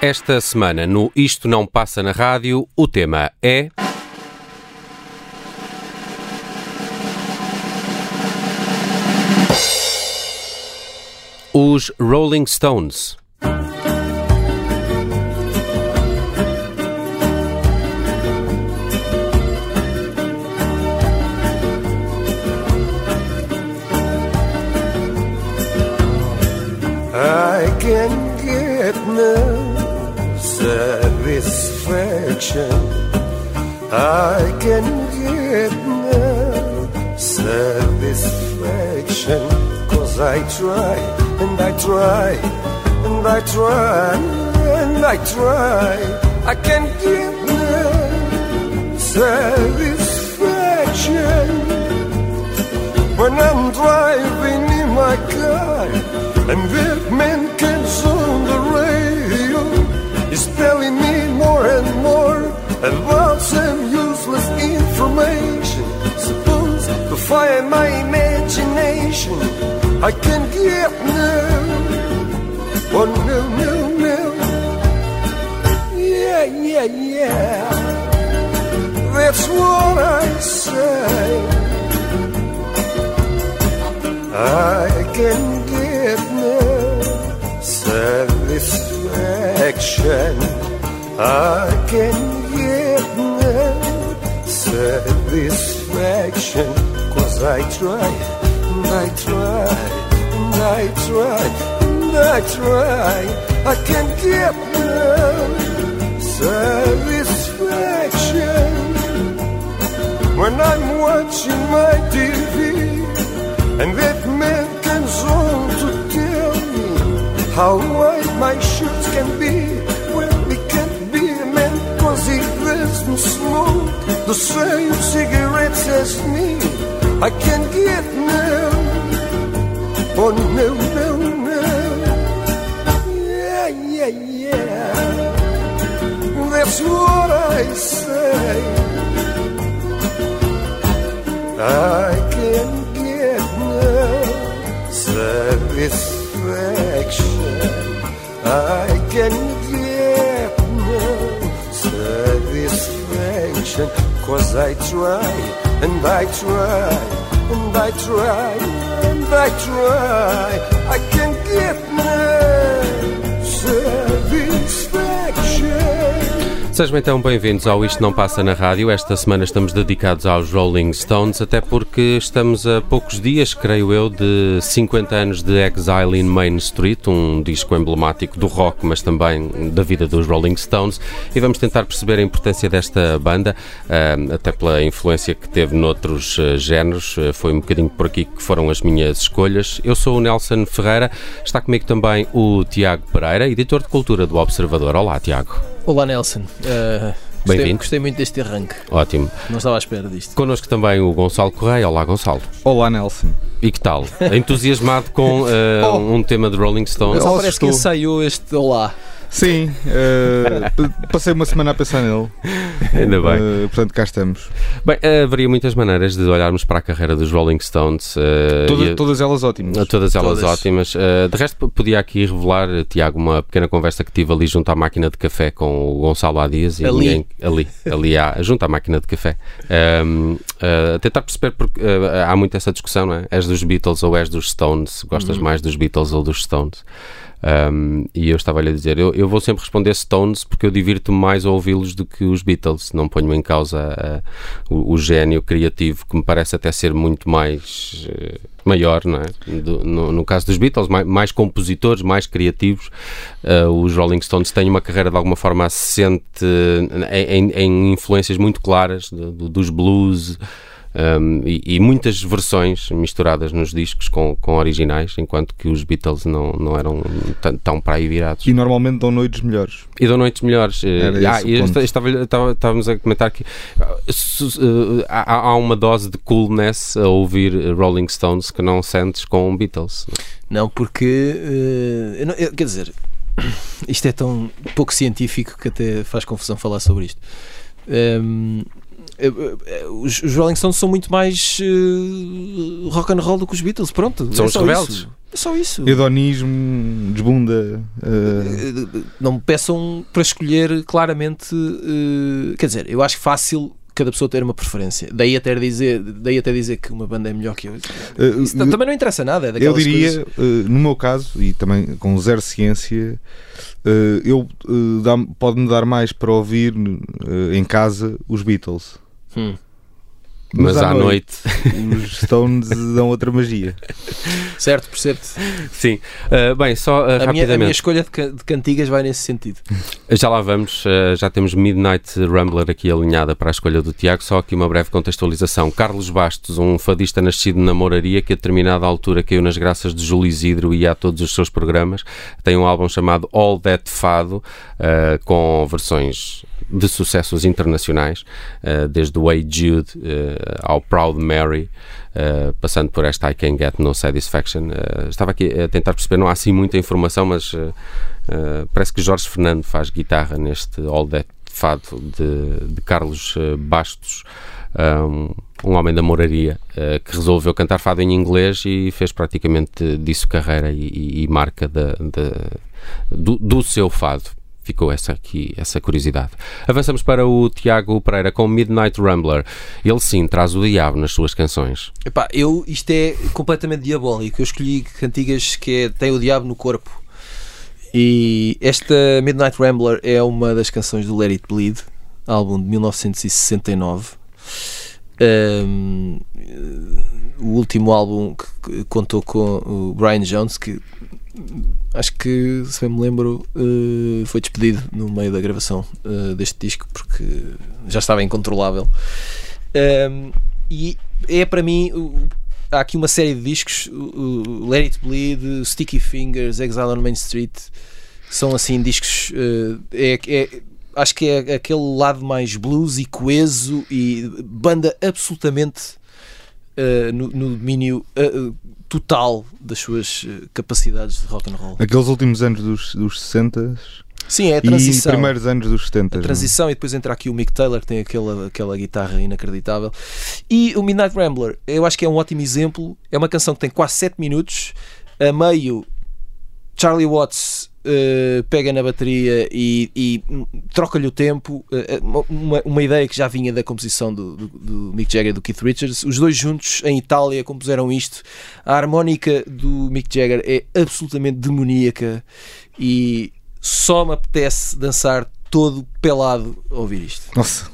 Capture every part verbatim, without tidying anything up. Esta semana, no Isto Não Passa na Rádio, o tema é... os Rolling Stones. I can get no satisfaction. I can get no satisfaction. 'Cause I try and I try and I try and I try. I can get no satisfaction. When I'm driving in my car and that man comes on the radio, he's telling me more and more about some useless information. Supposed to fire my imagination. I can't get no, oh no, no, no. Yeah, yeah, yeah. That's what I say. I can satisfaction. I can get no satisfaction. 'Cause I try, and I try, and I try, and I try. I can get no satisfaction. When I'm watching my T V and that man comes on to tell me how wide my shirts can be. Well, it can't be a man 'cause he doesn't smoke the same cigarettes as me. I can't get no, oh no, no, no. Yeah, yeah, yeah. That's what I say. I can't get no satisfaction. I can get no satisfaction. 'Cause I try, and I try, and I try, and I try. I can get no satisfaction. Sejam então bem-vindos ao Isto Não Passa na Rádio. Esta semana estamos dedicados aos Rolling Stones, até porque estamos a poucos dias, creio eu, de cinquenta anos de Exile in Main Street, um disco emblemático do rock, mas também da vida dos Rolling Stones, e vamos tentar perceber a importância desta banda, até pela influência que teve noutros géneros. Foi um bocadinho por aqui que foram as minhas escolhas. Eu sou o Nelson Ferreira, está comigo também o Tiago Pereira, editor de cultura do Observador. Olá, Tiago. Olá, Nelson. Uh, gostei, gostei muito deste arranque. Ótimo. Não estava à espera disto. Connosco também o Gonçalo Correia. Olá, Gonçalo. Olá, Nelson. E que tal? Entusiasmado com uh, oh. um tema de Rolling Stones? Gonçalo, parece estou... que ensaiou este olá. Sim, uh, passei uma semana a pensar nele. Ainda bem. Uh, portanto, cá estamos. Bem, uh, haveria muitas maneiras de olharmos para a carreira dos Rolling Stones. Uh, todas, e, todas elas ótimas. Uh, todas elas todas. ótimas. Uh, de resto, podia aqui revelar, Tiago, uma pequena conversa que tive ali junto à máquina de café com o Gonçalo há dias. Ali? E ninguém, ali, ali há, junto à máquina de café. Uh, uh, tentar perceber, porque uh, há muito essa discussão, não é? És dos Beatles ou és dos Stones? Gostas uhum. mais dos Beatles ou dos Stones? Um, e eu estava-lhe a dizer, eu, eu vou sempre responder Stones porque eu divirto-me mais a ouvi-los do que os Beatles. Não ponho em causa uh, o, o gênio criativo, que me parece até ser muito mais uh, maior, não é? Do, no, no caso dos Beatles, mais, mais compositores, mais criativos. Uh, os Rolling Stones têm uma carreira de alguma forma assente uh, em, em influências muito claras do, do, dos blues. Um, e, e muitas versões misturadas nos discos com, com originais, enquanto que os Beatles não, não eram tão, tão para aí virados. E normalmente dão noites melhores. E dão noites melhores. Ah, e esta, estava, estava, estávamos a comentar que uh, há, há uma dose de coolness a ouvir Rolling Stones que não sentes com Beatles. Não, porque... Uh, eu não, eu, quer dizer, isto é tão pouco científico que até faz confusão falar sobre isto. Um, os, os Rolling Stones são muito mais uh, rock and roll do que os Beatles, pronto. São é os rebeldes. Isso. É só isso. Hedonismo, desbunda. Uh... Não me peçam para escolher claramente. Uh, quer dizer, eu acho fácil cada pessoa ter uma preferência. Daí até dizer, daí até dizer que uma banda é melhor que outra. Uh, isso eu, também não interessa nada. É eu diria, uh, no meu caso, e também com zero ciência, uh, eu, uh, pode-me dar mais para ouvir uh, em casa os Beatles. Hum. Mas, Mas à noite, noite os Stones dão outra magia. Certo, percebo-te. Sim. Uh, bem, só uh, a rapidamente. Minha, a minha escolha de, can de cantigas vai nesse sentido. Já lá vamos. Uh, já temos Midnight Rambler aqui alinhada para a escolha do Tiago. Só aqui uma breve contextualização. Carlos Bastos, um fadista nascido na Moraria, que a determinada altura caiu nas graças de Júlio Isidro e a todos os seus programas, tem um álbum chamado All That Fado, uh, com versões de sucessos internacionais, uh, desde o Hey Jude uh, ao Proud Mary, uh, passando por esta I Can Get No Satisfaction. Uh, estava aqui a tentar perceber, não há assim muita informação, mas uh, uh, parece que Jorge Fernando faz guitarra neste All That Fado de, de Carlos Bastos, um, um homem da Moraria, uh, que resolveu cantar fado em inglês e fez praticamente disso carreira e, e marca da, da, do, do seu fado. Ficou essa aqui, essa curiosidade. Avançamos para o Tiago Pereira com Midnight Rambler. Ele sim traz o diabo nas suas canções. Epá, eu, isto é completamente diabólico. Eu escolhi cantigas que é, têm o diabo no corpo. E esta Midnight Rambler é uma das canções do Let It Bleed, álbum de mil novecentos e sessenta e nove. Um, o último álbum que contou com o Brian Jones, que acho que, se bem me lembro, uh, foi despedido no meio da gravação uh, deste disco porque já estava incontrolável. Um, e é para mim, uh, há aqui uma série de discos, uh, Let It Bleed, Sticky Fingers, Exile on Main Street, são assim discos, uh, é, é, acho que é aquele lado mais blues e coeso e banda absolutamente uh, no, no domínio... Uh, total das suas capacidades de rock and roll. Aqueles últimos anos dos, dos sessenta. Sim, é a transição. E primeiros anos dos setenta. A transição, não? E depois entra aqui o Mick Taylor, que tem aquela, aquela guitarra inacreditável. E o Midnight Rambler, eu acho que é um ótimo exemplo. É uma canção que tem quase sete minutos. A meio, Charlie Watts uh, pega na bateria e, e troca-lhe o tempo. Uh, uma, uma ideia que já vinha da composição do, do, do Mick Jagger e do Keith Richards. Os dois juntos em Itália compuseram isto. A harmónica do Mick Jagger é absolutamente demoníaca e só me apetece dançar todo pelado a ouvir isto. Nossa.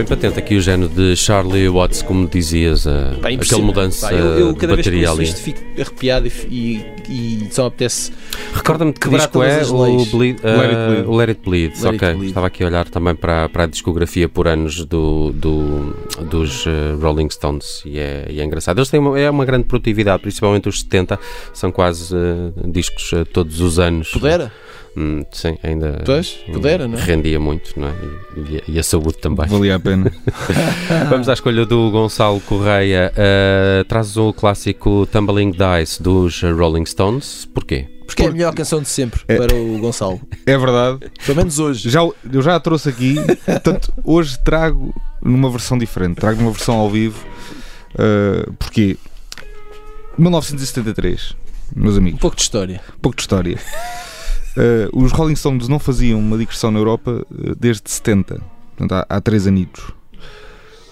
Bem patente aqui o género de Charlie Watts, como dizias, a, Pá, aquela mudança Pá, eu, eu, cada de bateria vez que ali. Eu fico arrepiado e, e, e só apetece. Recorda-me de que disco é o, bleed, uh, o Let It Bleed. Let okay. It bleed. Estava aqui a olhar também para, para a discografia por anos do, do, dos uh, Rolling Stones e é, e é engraçado. Eles têm uma, é uma grande produtividade, principalmente os setenta, são quase uh, discos uh, todos os anos. Pudera? Hum, sim, ainda pois, pudera, não é? Rendia muito, não é? E, e, e a saúde também. Valia a pena. Vamos à escolha do Gonçalo Correia. Uh, trazes o clássico Tumbling Dice dos Rolling Stones. Porquê? Porque é a melhor canção de sempre é, para o Gonçalo. É verdade. Pelo menos hoje. Já, eu já a trouxe aqui, portanto, hoje trago numa versão diferente. Trago numa versão ao vivo. Uh, porquê? mil novecentos e setenta e três, meus amigos. Um pouco de história. Um pouco de história. Uh, os Rolling Stones não faziam uma digressão na Europa uh, desde setenta, portanto, há, há três anitos.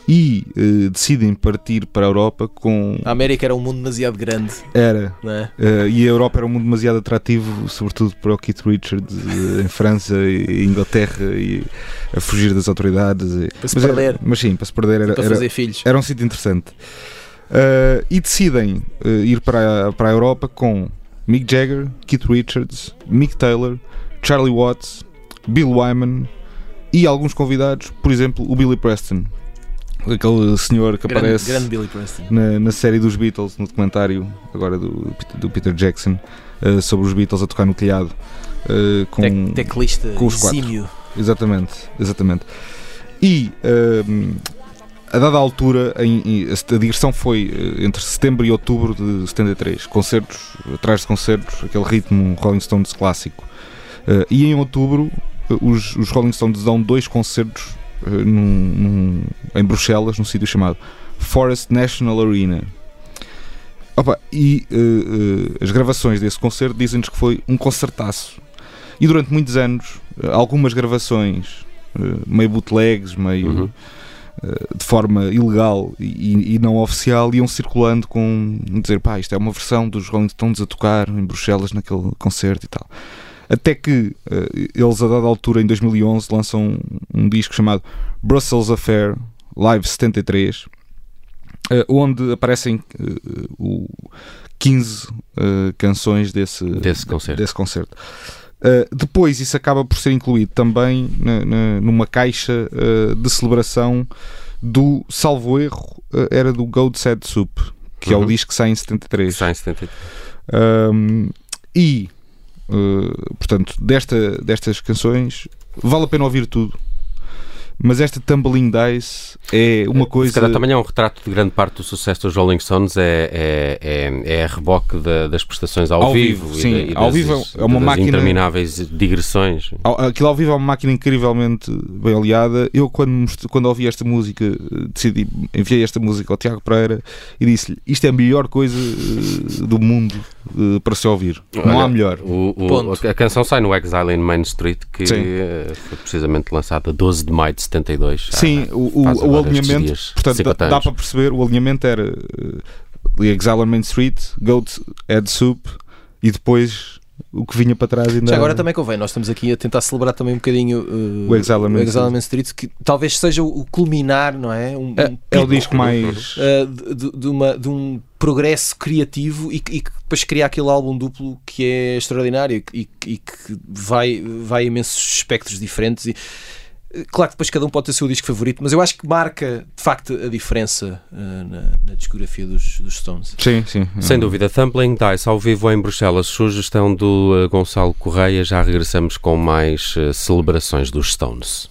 E uh, decidem partir para a Europa com... A América era um mundo demasiado grande. Era. Não é? uh, e a Europa era um mundo demasiado atrativo, sobretudo para o Keith Richards uh, em França e Inglaterra, e a fugir das autoridades. E... Para se mas perder. Era, mas sim, para se perder. Era, para fazer era, filhos. Era um sítio interessante. Uh, e decidem uh, ir para a, para a Europa com... Mick Jagger, Keith Richards, Mick Taylor, Charlie Watts, Bill Wyman e alguns convidados, por exemplo, o Billy Preston, aquele senhor que grande, aparece grande Billy Preston. Na, na série dos Beatles, no documentário agora do, do Peter Jackson uh, sobre os Beatles a tocar no telhado uh, com, Tec- teclista com os quatro. Exímio. Exatamente, exatamente. E uh, a dada altura, a digressão foi entre setembro e outubro de setenta e três, concertos atrás de concertos, aquele ritmo Rolling Stones clássico. E em outubro os, os Rolling Stones dão dois concertos num, num, em Bruxelas, num sítio chamado Forest National Arena. Opa, e uh, uh, as gravações desse concerto dizem-nos que foi um concertaço. E durante muitos anos, algumas gravações, uh, meio bootlegs, meio... Uhum. de forma ilegal e, e não oficial, iam circulando com dizer, pá, isto é uma versão dos Rolling Stones a tocar em Bruxelas naquele concerto e tal. Até que uh, eles, a dada altura, em dois mil e onze, lançam um, um disco chamado Brussels Affair Live setenta e três, uh, onde aparecem uh, o quinze uh, canções desse, desse concerto. Desse concerto. Uh, depois isso acaba por ser incluído também na, na, numa caixa uh, de celebração do, salvo erro, uh, era do Goat Sad Soup, que uhum. é o disco que sai em setenta e três. Sai em setenta e três. Um, e, uh, portanto, desta, destas canções, vale a pena ouvir tudo. Mas esta Tumbling Dice é uma coisa... Se calhar também é um retrato de grande parte do sucesso dos Rolling Stones, é, é, é, é a reboque da, das prestações ao, ao vivo, vivo. Sim, e, da, ao e das, vivo é uma máquina... intermináveis digressões. Aquilo ao vivo é uma máquina incrivelmente bem aliada. Eu, quando, quando ouvi esta música, decidi, enviei esta música ao Tiago Pereira e disse-lhe, isto é a melhor coisa do mundo para se ouvir. Olha, não há melhor. O, o, a canção sai no Exile in Main Street, que sim. Foi precisamente lançada doze de maio de setenta e dois. Sim, ah, o, o alinhamento, dias, portanto, dá, dá para perceber, o alinhamento era The Exile on Main Street, Goat Head Soup e depois o que vinha para trás ainda. Já agora também convém, nós estamos aqui a tentar celebrar também um bocadinho uh, o Exile on Main Street, que talvez seja o culminar, não é? Um, é, um é o disco mais uh, de, de, uma, de um progresso criativo e que depois cria aquele álbum duplo que é extraordinário e, e que vai, vai a imensos espectros diferentes. E, claro que depois cada um pode ter o seu disco favorito, mas eu acho que marca de facto a diferença uh, na, na discografia dos, dos Stones. Sim, sim. Sem dúvida. Tumbling Dice ao vivo em Bruxelas, sugestão do uh, Gonçalo Correia. Já regressamos com mais uh, celebrações dos Stones.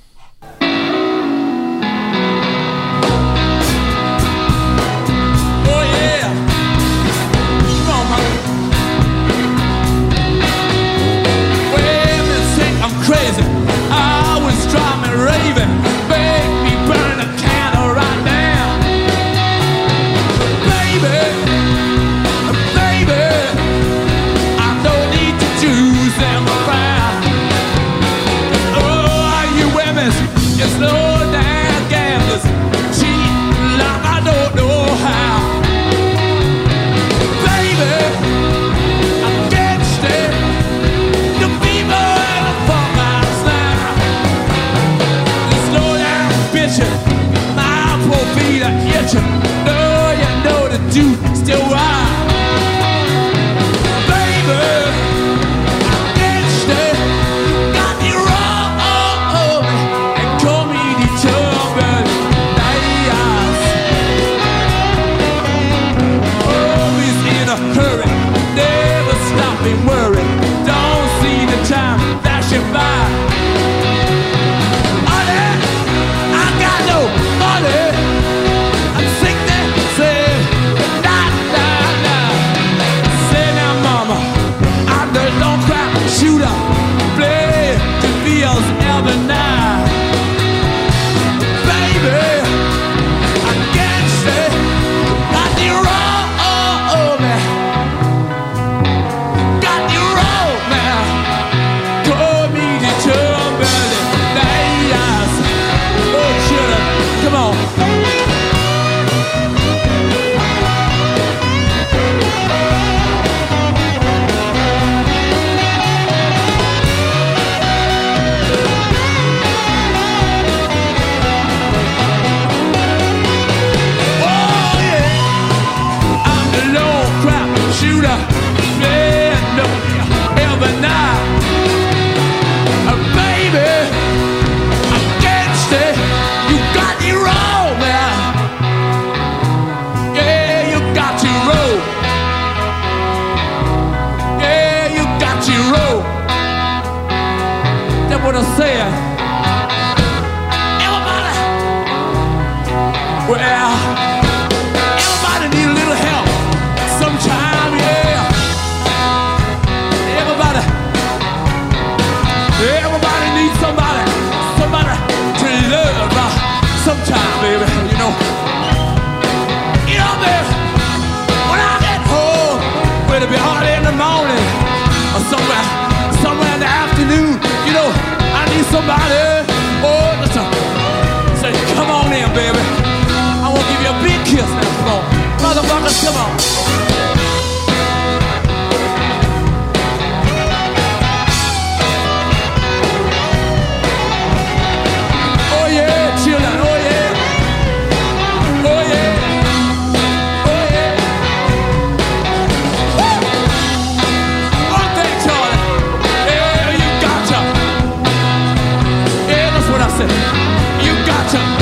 You gotcha.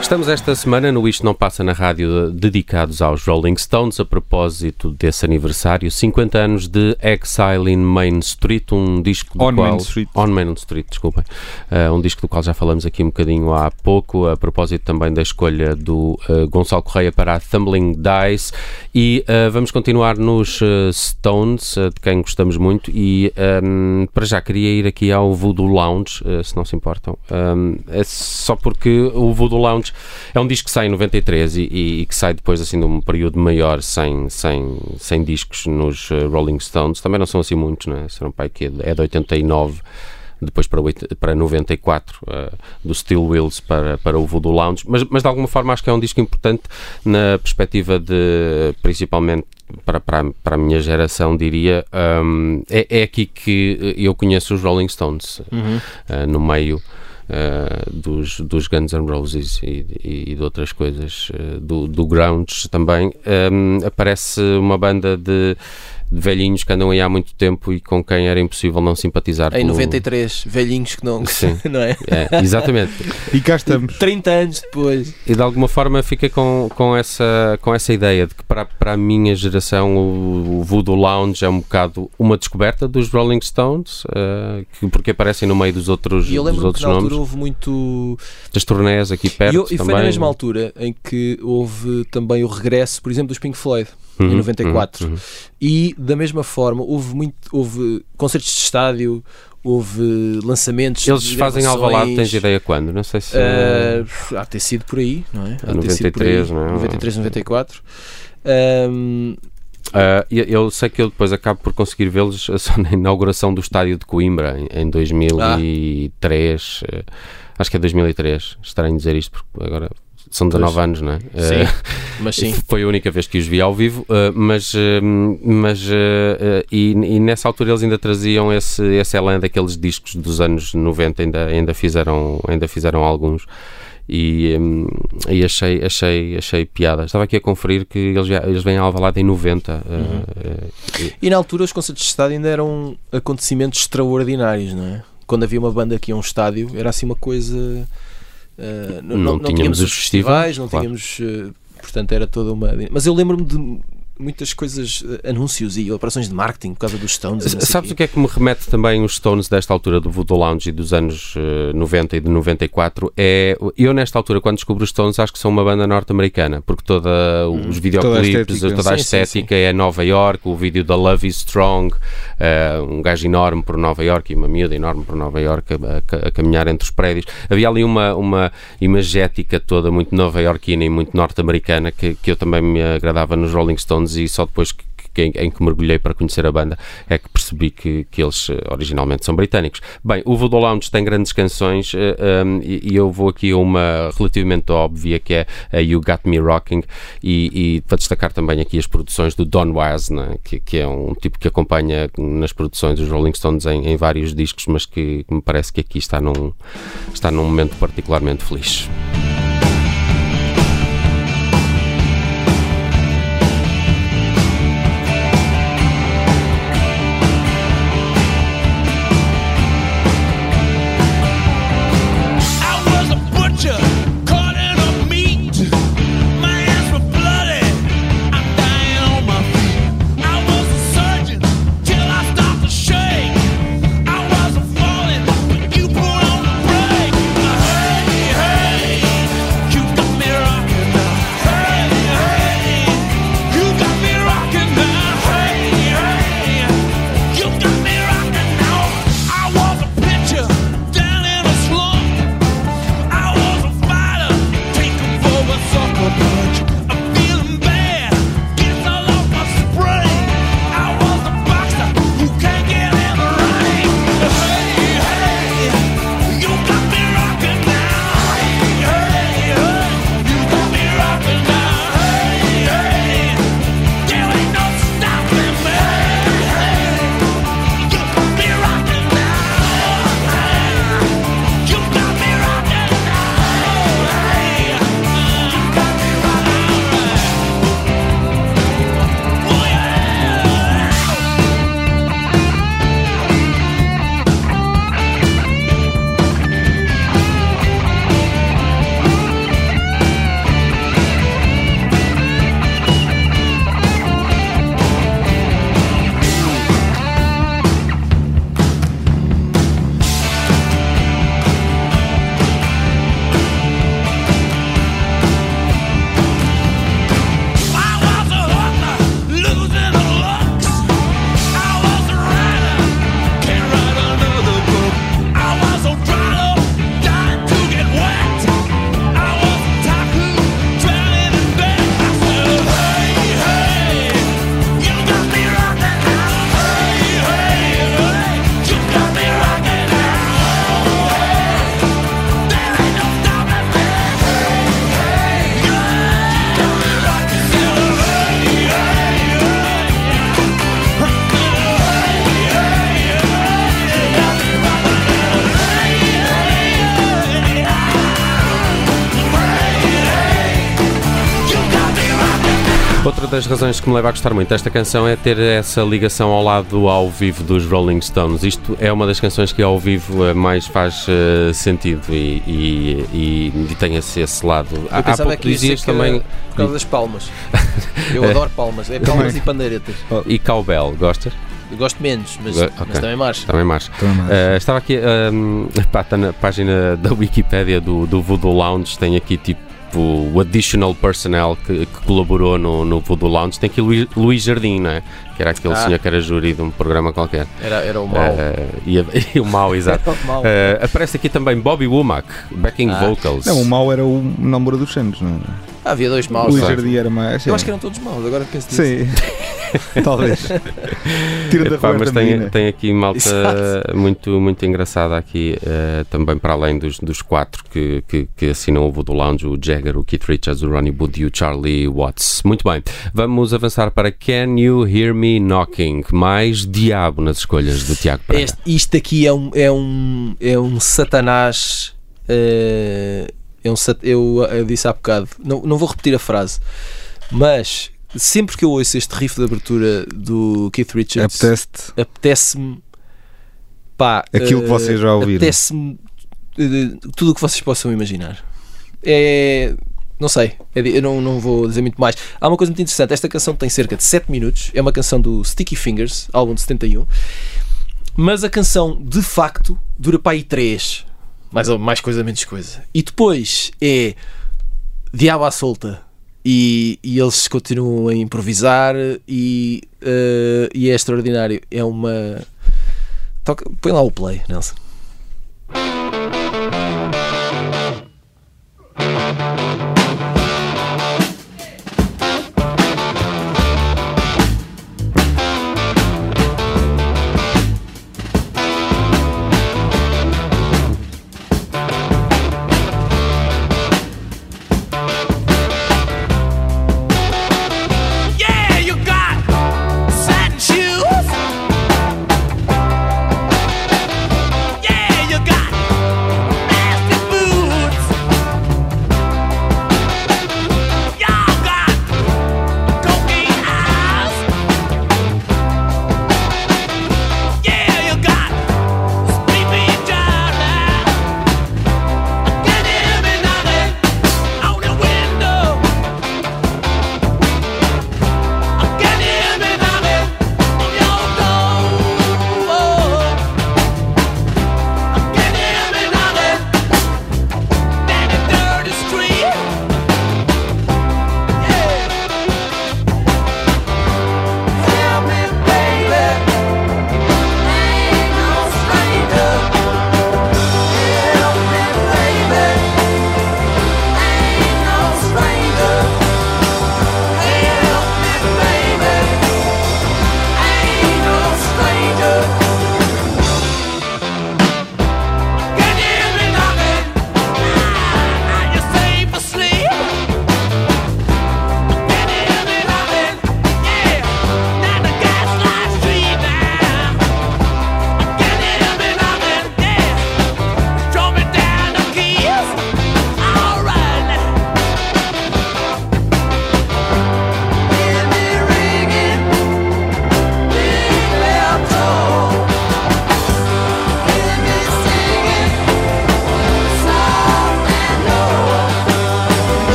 Estamos esta semana no Isto Não Passa na Rádio dedicados aos Rolling Stones a propósito desse aniversário, cinquenta anos de Exile in Main Street, um disco do On qual... Main Street. On Main Street, desculpem. Uh, um disco do qual já falamos aqui um bocadinho há pouco, a propósito também da escolha do uh, Gonçalo Correia para a Tumbling Dice e uh, vamos continuar nos uh, Stones, uh, de quem gostamos muito e um, para já queria ir aqui ao Voodoo Lounge, uh, se não se importam, um, é só porque o Voodoo Lounge é um disco que sai em noventa e três e, e, e que sai depois assim, de um período maior sem, sem, sem discos nos uh, Rolling Stones. Também não são assim muitos, não é? Serão pai que é de oitenta e nove, depois para, para noventa e quatro, uh, do Steel Wheels para, para o Voodoo Lounge. Mas, mas de alguma forma acho que é um disco importante na perspectiva de, principalmente para, para, para a minha geração, diria, um, é, é aqui que eu conheço os Rolling Stones, uhum. uh, no meio... Uh, dos, dos Guns N' Roses e, e, e de outras coisas, uh, do, do grunge também, um, aparece uma banda de, de velhinhos que andam aí há muito tempo e com quem era impossível não simpatizar. Em pelo... noventa e três, velhinhos que não, sim, não é? É? Exatamente. E cá estamos. trinta anos depois. E de alguma forma fica com, com, essa, com essa ideia de que para, para a minha geração o, o Voodoo Lounge é um bocado uma descoberta dos Rolling Stones, uh, que, porque aparecem no meio dos outros, e eu lembro dos outros que nomes. Houve muito... das turnés aqui perto e, eu, e foi também. Na mesma altura em que houve também o regresso, por exemplo, dos Pink Floyd, uhum, em noventa e quatro. Uhum, uhum. E, da mesma forma, houve, muito, houve concertos de estádio, houve lançamentos... Eles de fazem Alvalade, tens ideia quando? Não sei se... Uh, há de ter sido por aí, não é? Há noventa e três, não é? noventa e três, noventa e quatro. Um, Uh, eu sei que eu depois acabo por conseguir vê-los só na inauguração do estádio de Coimbra em dois mil e três, ah. acho que é dois mil e três, estranho dizer isto porque agora são dezanove anos, não é? Sim, uh, mas sim. Foi a única vez que os vi ao vivo, uh, mas, uh, mas uh, uh, e, e nessa altura eles ainda traziam esse, esse elan daqueles discos dos anos noventa, ainda, ainda, fizeram, ainda fizeram alguns. E, hum, e achei, achei, achei piada. Estava aqui a conferir que eles, já, eles vêm a Alvalade em noventa. Uhum. Uh, e... e na altura os concertos de estádio ainda eram acontecimentos extraordinários, não é? Quando havia uma banda aqui a um estádio, era assim uma coisa. Uh, não, não, não tínhamos, tínhamos os festivais, não, claro. Tínhamos. Uh, portanto, era toda uma. Mas eu lembro-me de muitas coisas, anúncios e operações de marketing por causa dos Stones. Sabes o que é que me remete também os Stones desta altura do Voodoo Lounge e dos anos noventa e de noventa e quatro? É, eu nesta altura quando descubro os Stones acho que são uma banda norte-americana, porque toda hum, os videoclipes, toda a estética, toda a estética sim, sim, sim. É Nova York, o vídeo da Love is Strong, uh, um gajo enorme por Nova York e uma miúda enorme por Nova York a, a, a caminhar entre os prédios. Havia ali uma, uma imagética toda muito nova-iorquina e muito norte-americana que, que eu também me agradava nos Rolling Stones. E só depois que, que, em, em que mergulhei para conhecer a banda é que percebi que, que eles originalmente são britânicos. Bem, o Voodoo Lounge tem grandes canções uh, um, e, e eu vou aqui a uma relativamente óbvia que é a You Got Me Rocking e, e para destacar também aqui as produções do Don Wise, né, que, que é um tipo que acompanha nas produções dos Rolling Stones em, em vários discos, mas que, que me parece que aqui está num, está num momento particularmente feliz. Hey! Outra das razões que me leva a gostar muito desta canção é ter essa ligação ao lado ao vivo dos Rolling Stones. Isto é uma das canções que ao vivo mais faz uh, sentido e, e, e, e tem esse, esse lado. Eu há, pensava há que dizias também... Por causa das palmas. Eu adoro palmas. É palmas e pandeiretas. E cowbell, gostas? Eu gosto menos, mas, okay. mas também marcha. Também marcha. Também marcha. Uh, estava aqui, um, pá, está na página da Wikipédia do, do Voodoo Lounge, tem aqui tipo o additional personnel que, que colaborou no, no Voodoo Lounge. Tem aqui Luís, Luís Jardim, não é? Que era aquele ah. senhor que era júri de um programa qualquer. Era, era o mau. Uh, e, e o mau, exato. O mau. Uh, aparece aqui também Bobby Womack, backing ah. vocals. Não, o mau era o Namora dos Santos, não é? Havia dois maus. Luís Jardim era mais. Eu acho que eram todos maus, agora penso nisso. Sim. Talvez. Tira da Epá, mas tem, tem aqui malta Exato. muito, muito engraçada aqui, uh, também para além dos, dos quatro que, que, que assinam o Voodoo Lounge: o Jagger, o Keith Richards, o Ronnie Wood e o Charlie Watts. Muito bem, vamos avançar para Can You Hear Me Knocking? Mais diabo nas escolhas do Tiago Pereira. Este, isto aqui é um, é um, é um satanás... Uh, é um sat- eu, eu disse há bocado, não, não vou repetir a frase, mas... Sempre que eu ouço este riff de abertura do Keith Richards, apetece-te. apetece-me pá, aquilo uh, que vocês já ouviram, apetece-me uh, tudo o que vocês possam imaginar. É, não sei, é, eu não, não vou dizer muito mais. Há uma coisa muito interessante: esta canção tem cerca de sete minutos, é uma canção do Sticky Fingers, álbum de setenta e um, mas a canção de facto dura para aí três, mais, mais coisa, menos coisa, e depois é diabo à solta. E, e eles continuam a improvisar e, uh, e é extraordinário. É uma... Toca... Põe lá o play, Nelson.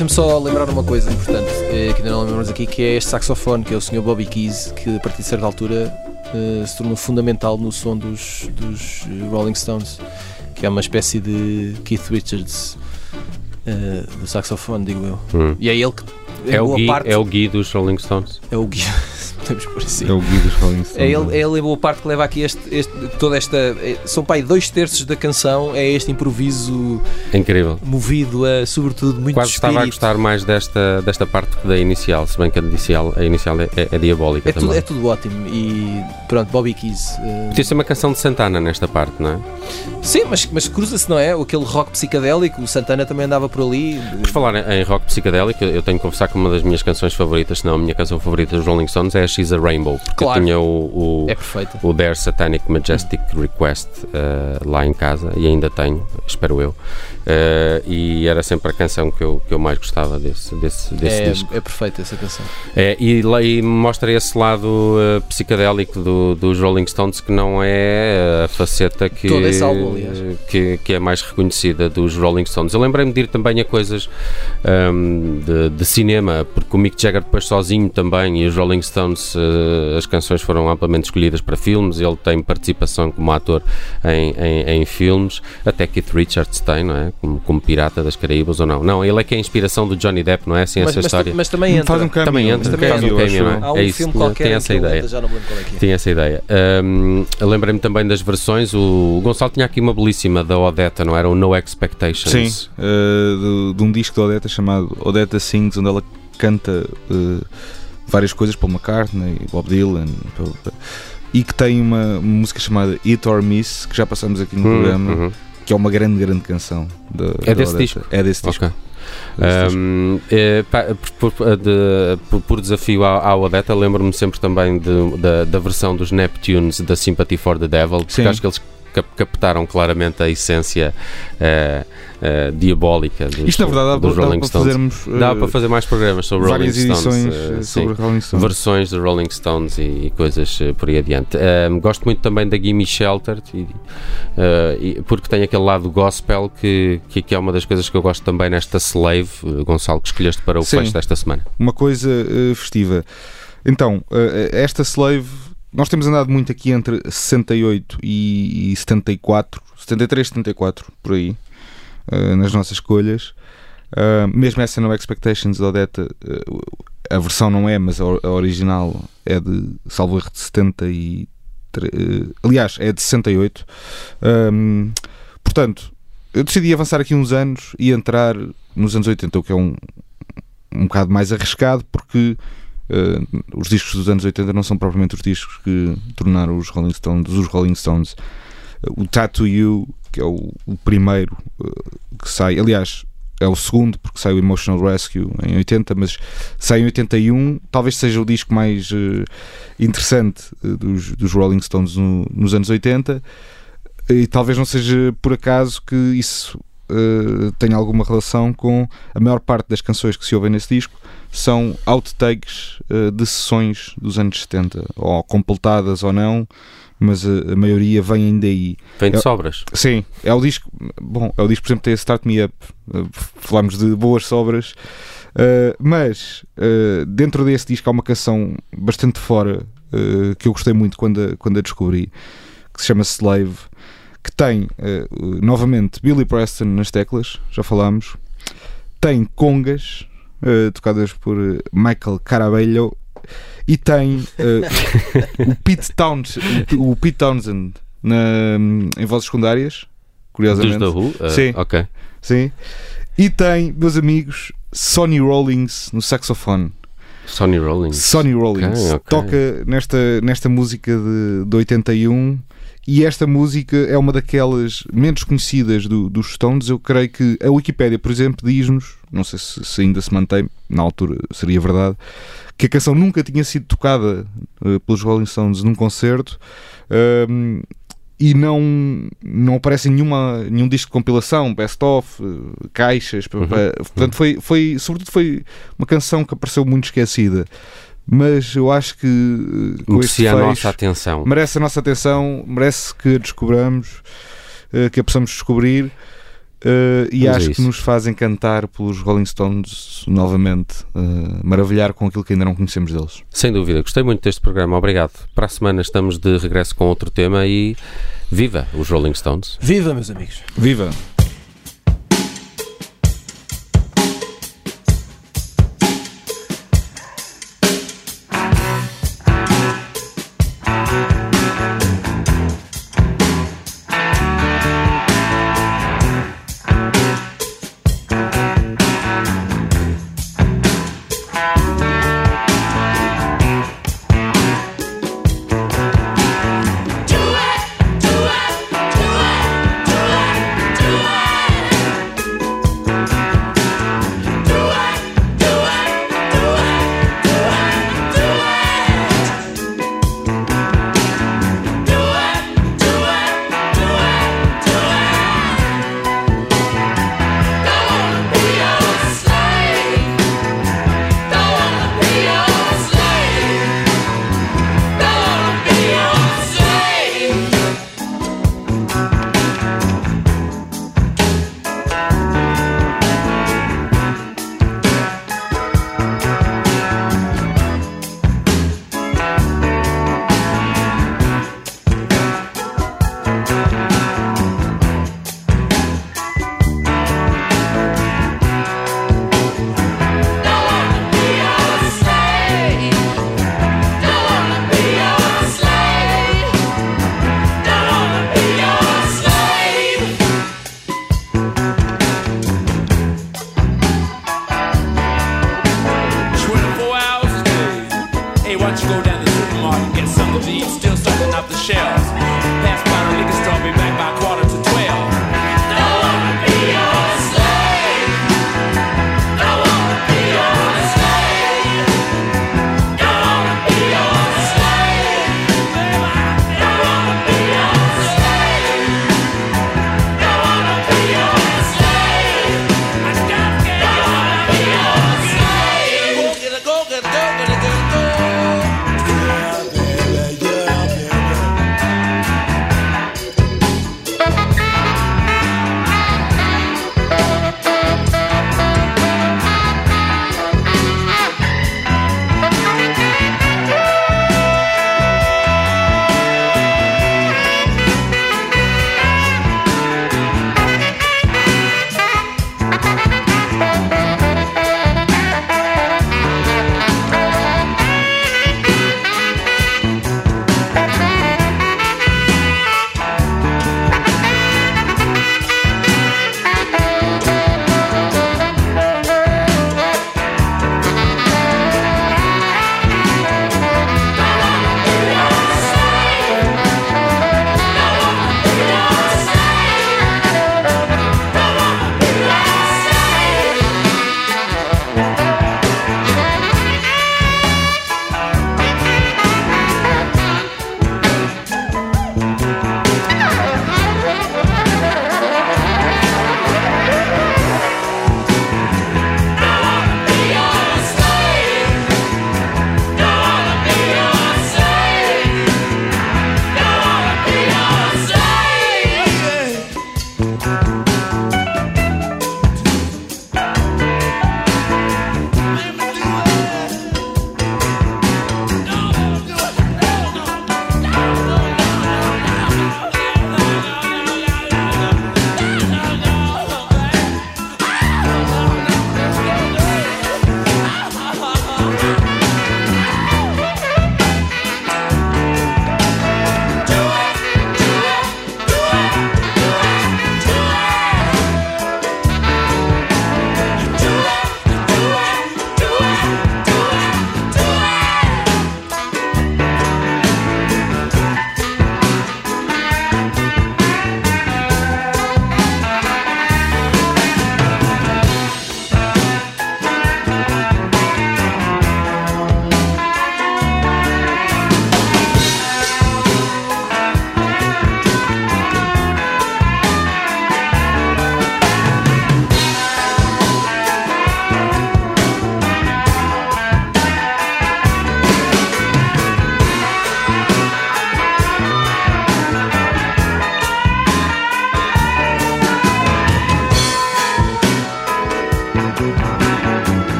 Deixa-me só lembrar uma coisa importante, é, que ainda não lembramos aqui, que é este saxofone, que é o senhor Bobby Keys, que a partir de certa altura uh, se tornou fundamental no som dos, dos Rolling Stones, que é uma espécie de Keith Richards uh, do saxofone, digo eu. Hum. E é ele que é o, Gui, parte... é o Gui dos Rolling Stones. É o Gui, podemos pôr assim. É o Gui dos Rolling Stones. É ele, é ele a boa parte que leva aqui este, este, toda esta... São pá, dois terços da canção é este improviso... Incrível. Movido a, sobretudo, muito Quase espírito. Estava a gostar mais desta, desta parte que da inicial, se bem que a inicial, a inicial é, é, é diabólica é também. Tudo, é tudo ótimo e pronto, Bobby Keys... Uh... Podia ser uma canção de Santana nesta parte, não é? Sim, mas, mas cruza-se, não é? Aquele rock psicadélico, o Santana também andava por ali... Por falar em, em rock psicadélico, eu tenho que confessar que uma das minhas canções favoritas, se não a minha canção favorita dos Rolling Stones, é a She's a Rainbow, porque claro. Eu tinha o, o, é o Their Satanic Majestic Request uh, lá em casa, e ainda tenho, espero eu, uh, e era sempre a canção que eu, que eu mais gostava desse, desse, desse é, disco. É perfeita essa canção. É, e, e mostra esse lado uh, psicadélico do, dos Rolling Stones, que não é a faceta que, álbum, que, que é mais reconhecida dos Rolling Stones. Eu lembrei-me de ir também a coisas um, de, de cinema, porque o Mick Jagger depois sozinho também, e os Rolling Stones, uh, as canções foram amplamente escolhidas para filmes, ele tem participação como ator em, em, em filmes, até Keith Richards tem, não é? Como, como pirata das Caraíbas ou não. Não, ele é que é a inspiração do Johnny Depp, não é? Assim, mas, essa mas, história. Mas também entra. Faz um caminho, também entra, também faz um caminho, não é? Há um é isso, filme qualquer tem essa ideia. Já não me lembro qual é que é. Tem essa ideia. Um, lembrei-me também das versões, o Gonçalo tinha aqui uma belíssima da Odetta, não era? O No Expectations. Sim, uh, de, de um disco da Odetta chamado Odetta Sings, onde ela canta... Uh, várias coisas, Paul McCartney, Bob Dylan, e que tem uma música chamada It or Miss, que já passamos aqui no hum, programa, uhum. que é uma grande, grande canção. Da, é, da desse disco. é desse disco? Okay. É desse um, disco. É, pá, por, de, por, por desafio à, à Odetta, lembro-me sempre também de, da, da versão dos Neptunes, da Sympathy for the Devil, porque Sim. acho que eles captaram claramente a essência uh, uh, diabólica dos, Isto na verdade dos dá, Rolling dá Stones. Para fazermos, uh, dá para fazer mais programas sobre Rolling Stones, uh, sobre sim, Rolling Stones, versões de Rolling Stones e, e coisas uh, por aí adiante. Uh, gosto muito também da Gimme Shelter, e, uh, e, porque tem aquele lado gospel que, que, que é uma das coisas que eu gosto também nesta Slave, uh, Gonçalo, que escolheste para o sim, fecho desta semana. Uma coisa uh, festiva. Então, uh, esta Slave... Nós temos andado muito aqui entre sessenta e oito e setenta e quatro, setenta e três, setenta e quatro, por aí, uh, nas nossas escolhas. Uh, mesmo essa No Expectations da Odetta, uh, a versão não é, mas a, or- a original é de, salvo erro, de setenta e três, uh, aliás, é de sessenta e oito. Um, portanto, eu decidi avançar aqui uns anos e entrar nos anos oitenta, o que é um, um bocado mais arriscado, porque... Uh, os discos dos anos oitenta não são propriamente os discos que tornaram os Rolling Stones os Rolling Stones. Uh, o Tattoo You, que é o, o primeiro uh, que sai, aliás é o segundo, porque sai o Emotional Rescue em oitenta, mas sai em oitenta e um, talvez seja o disco mais uh, interessante uh, dos, dos Rolling Stones no, nos anos oitenta, e talvez não seja por acaso que isso Uh, tem alguma relação com a maior parte das canções que se ouvem nesse disco são outtakes uh, de sessões dos anos setenta, ou completadas ou não, mas a, a maioria vem ainda aí. Vem de é, sobras. Sim, é o disco, bom, é o disco, por exemplo, tem Start Me Up, uh, falámos de boas sobras, uh, mas uh, dentro desse disco há uma canção bastante fora uh, que eu gostei muito quando a, quando a descobri, que se chama Slave, que tem, uh, novamente, Billy Preston nas teclas, já falámos, tem congas uh, tocadas por Michael Carabello e tem uh, o, Pete Towns, o Pete Townsend na, em vozes secundárias, curiosamente. Dos The Who? Uh, sim, okay. Sim. E tem, meus amigos, Sonny Rollins no saxofone. Sonny Rollins? Sonny Rollins. Okay, okay. Toca nesta, nesta música de, de oitenta e um... E esta música é uma daquelas menos conhecidas do, dos Stones. Eu creio que a Wikipédia, por exemplo, diz-nos, não sei se, se ainda se mantém, na altura seria verdade, que a canção nunca tinha sido tocada uh, pelos Rolling Stones num concerto, uh, e não, não aparece em nenhuma, nenhum disco de compilação, best-of, uh, caixas, uhum. Portanto, foi, foi, sobretudo foi uma canção que apareceu muito esquecida. Mas eu acho que merece a nossa atenção. Merece a nossa atenção, merece que a descobramos, que a possamos descobrir. Uh, e Vamos acho que nos fazem cantar pelos Rolling Stones novamente, uh, maravilhar com aquilo que ainda não conhecemos deles. Sem dúvida, gostei muito deste programa, obrigado. Para a semana estamos de regresso com outro tema e viva os Rolling Stones. Viva, meus amigos. Viva.